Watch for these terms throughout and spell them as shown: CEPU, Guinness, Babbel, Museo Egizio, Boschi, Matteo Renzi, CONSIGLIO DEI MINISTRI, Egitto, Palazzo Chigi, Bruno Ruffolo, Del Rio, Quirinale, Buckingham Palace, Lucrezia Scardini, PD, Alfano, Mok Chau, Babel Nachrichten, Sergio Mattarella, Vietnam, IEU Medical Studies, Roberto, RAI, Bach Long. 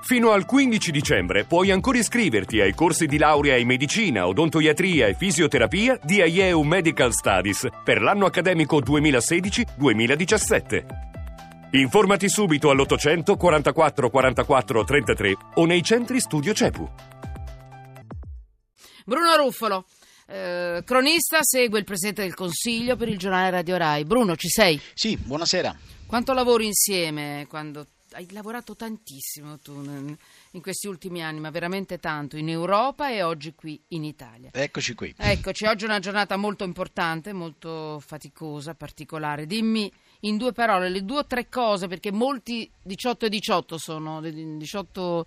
Fino al 15 dicembre puoi ancora iscriverti ai corsi di laurea in medicina, odontoiatria e fisioterapia di IEU Medical Studies per l'anno accademico 2016-2017. Informati subito all'800 44 44 33 o nei centri studio CEPU. Bruno Ruffolo, cronista, segue il Presidente del Consiglio per il giornale Radio RAI. Bruno, ci sei? Sì, buonasera. Quanto lavoro insieme quando... Hai lavorato tantissimo tu in questi ultimi anni, ma veramente tanto, in Europa e oggi qui in Italia. Eccoci qui. Eccoci, oggi è una giornata molto importante, molto faticosa, particolare. Dimmi in due parole le due o tre cose, perché molti 18:18 sono, 18,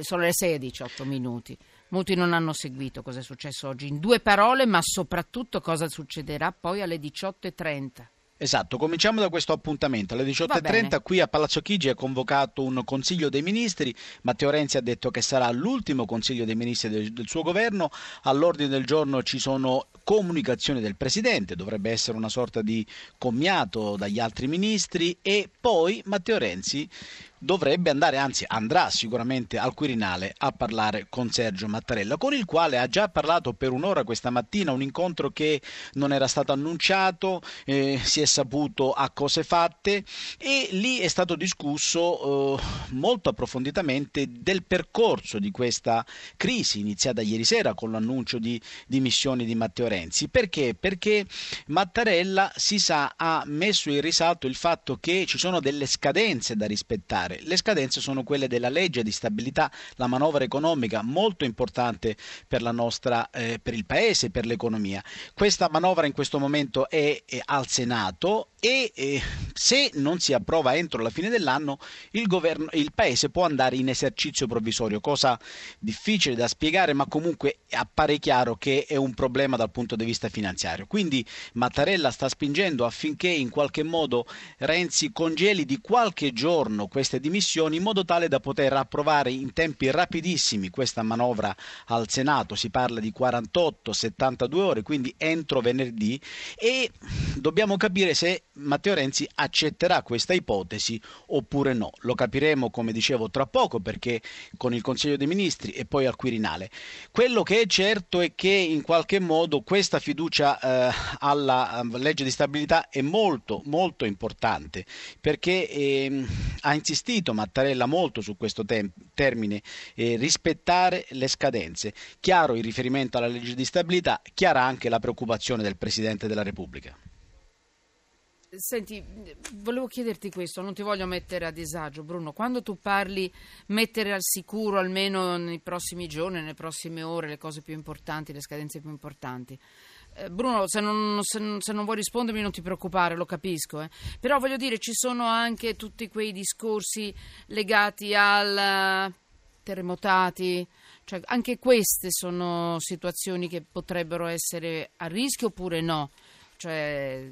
sono le 6:18. Molti non hanno seguito cosa è successo oggi. In due parole, ma soprattutto cosa succederà poi alle 18:30. Esatto, cominciamo da questo appuntamento. Alle 18:30 qui a Palazzo Chigi è convocato un Consiglio dei Ministri. Matteo Renzi ha detto che sarà l'ultimo Consiglio dei Ministri del suo governo. All'ordine del giorno ci sono comunicazioni del Presidente, dovrebbe essere una sorta di commiato dagli altri ministri, e poi Matteo Renzi dovrebbe andare, anzi andrà sicuramente al Quirinale a parlare con Sergio Mattarella, con il quale ha già parlato per un'ora questa mattina, un incontro che non era stato annunciato, si è saputo a cose fatte, e lì è stato discusso molto approfonditamente del percorso di questa crisi iniziata ieri sera con l'annuncio di dimissioni di Matteo Renzi. Perché? Perché Mattarella, si sa, ha messo in risalto il fatto che ci sono delle scadenze da rispettare. Le scadenze sono quelle della legge di stabilità, la manovra economica molto importante per la nostra, per il paese, per l'economia. Questa manovra in questo momento è al Senato e se non si approva entro la fine dell'anno il paese può andare in esercizio provvisorio, cosa difficile da spiegare, ma comunque appare chiaro che è un problema dal punto di vista finanziario. Quindi Mattarella sta spingendo affinché in qualche modo Renzi congeli di qualche giorno queste dimissioni in modo tale da poter approvare in tempi rapidissimi questa manovra al Senato. Si parla di 48-72 ore, quindi entro venerdì, e dobbiamo capire se Matteo Renzi accetterà questa ipotesi oppure no. Lo capiremo, come dicevo, tra poco, perché con il Consiglio dei Ministri e poi al Quirinale. Quello che è certo è che in qualche modo questa fiducia alla legge di stabilità è molto molto importante, perché ha insistito Mattarella molto su questo termine, rispettare le scadenze. Chiaro il riferimento alla legge di stabilità, chiara anche la preoccupazione del Presidente della Repubblica. Senti, volevo chiederti questo, non ti voglio mettere a disagio, Bruno. Quando tu parli mettere al sicuro, almeno nei prossimi giorni, nelle prossime ore, le cose più importanti, le scadenze più importanti, Bruno, se non vuoi rispondermi non ti preoccupare, lo capisco, però voglio dire, ci sono anche tutti quei discorsi legati al terremotati, cioè anche queste sono situazioni che potrebbero essere a rischio oppure no? Cioè,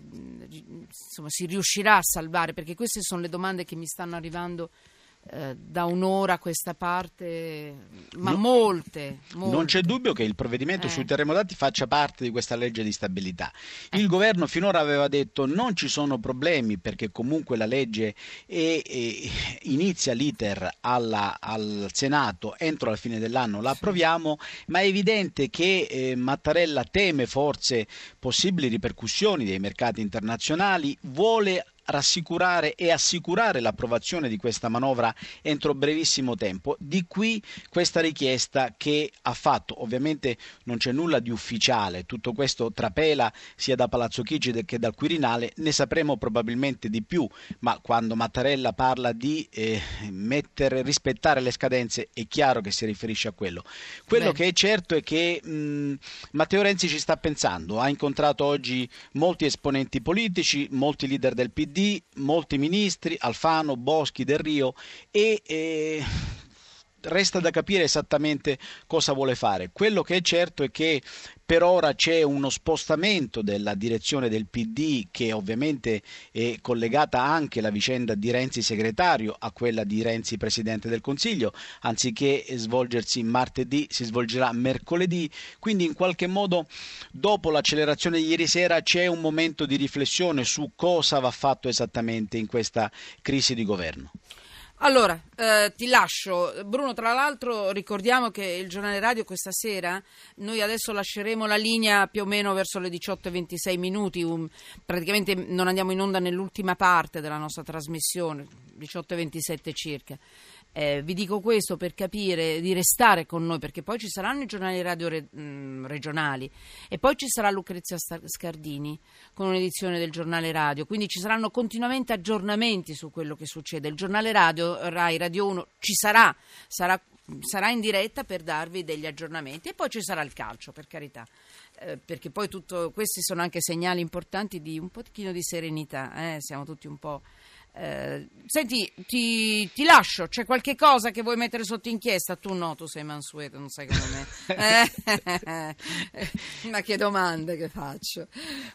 insomma, si riuscirà a salvare? Perché queste sono le domande che mi stanno arrivando da un'ora a questa parte, ma no, molte. Non c'è dubbio che il provvedimento sui terremotati faccia parte di questa legge di stabilità. Il governo finora aveva detto non ci sono problemi perché comunque la legge inizia l'iter al Senato, entro la fine dell'anno la approviamo, ma è evidente che Mattarella teme forse possibili ripercussioni dei mercati internazionali, vuole rassicurare e assicurare l'approvazione di questa manovra entro brevissimo tempo. Di qui questa richiesta che ha fatto. Ovviamente non c'è nulla di ufficiale, tutto questo trapela sia da Palazzo Chigi che dal Quirinale, ne sapremo probabilmente di più, ma quando Mattarella parla di rispettare le scadenze è chiaro che si riferisce a quello. Quello che è certo è che Matteo Renzi ci sta pensando, ha incontrato oggi molti esponenti politici, molti leader del PD, molti ministri, Alfano, Boschi, Del Rio, e resta da capire esattamente cosa vuole fare. Quello che è certo è che per ora c'è uno spostamento della direzione del PD, che ovviamente è collegata anche la vicenda di Renzi segretario a quella di Renzi Presidente del Consiglio. Anziché svolgersi martedì, si svolgerà mercoledì, quindi in qualche modo dopo l'accelerazione di ieri sera c'è un momento di riflessione su cosa va fatto esattamente in questa crisi di governo. Allora, ti lascio. Bruno, tra l'altro ricordiamo che il giornale radio questa sera, noi adesso lasceremo la linea più o meno verso le 18:26 minuti, praticamente non andiamo in onda nell'ultima parte della nostra trasmissione, 18:27 circa. Vi dico questo per capire di restare con noi, perché poi ci saranno i giornali radio regionali e poi ci sarà Lucrezia Scardini con un'edizione del giornale radio, quindi ci saranno continuamente aggiornamenti su quello che succede. Il giornale radio RAI Radio 1 ci sarà in diretta per darvi degli aggiornamenti, e poi ci sarà il calcio, per carità, perché poi tutto questi sono anche segnali importanti di un pochino di serenità, siamo tutti un po'... Senti, ti lascio. C'è qualche cosa che vuoi mettere sotto inchiesta? Tu no, tu sei mansueto, non sai come me. Ma che domande che faccio.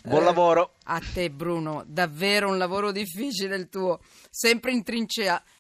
Buon lavoro a te, Bruno, davvero un lavoro difficile il tuo, sempre in trincea.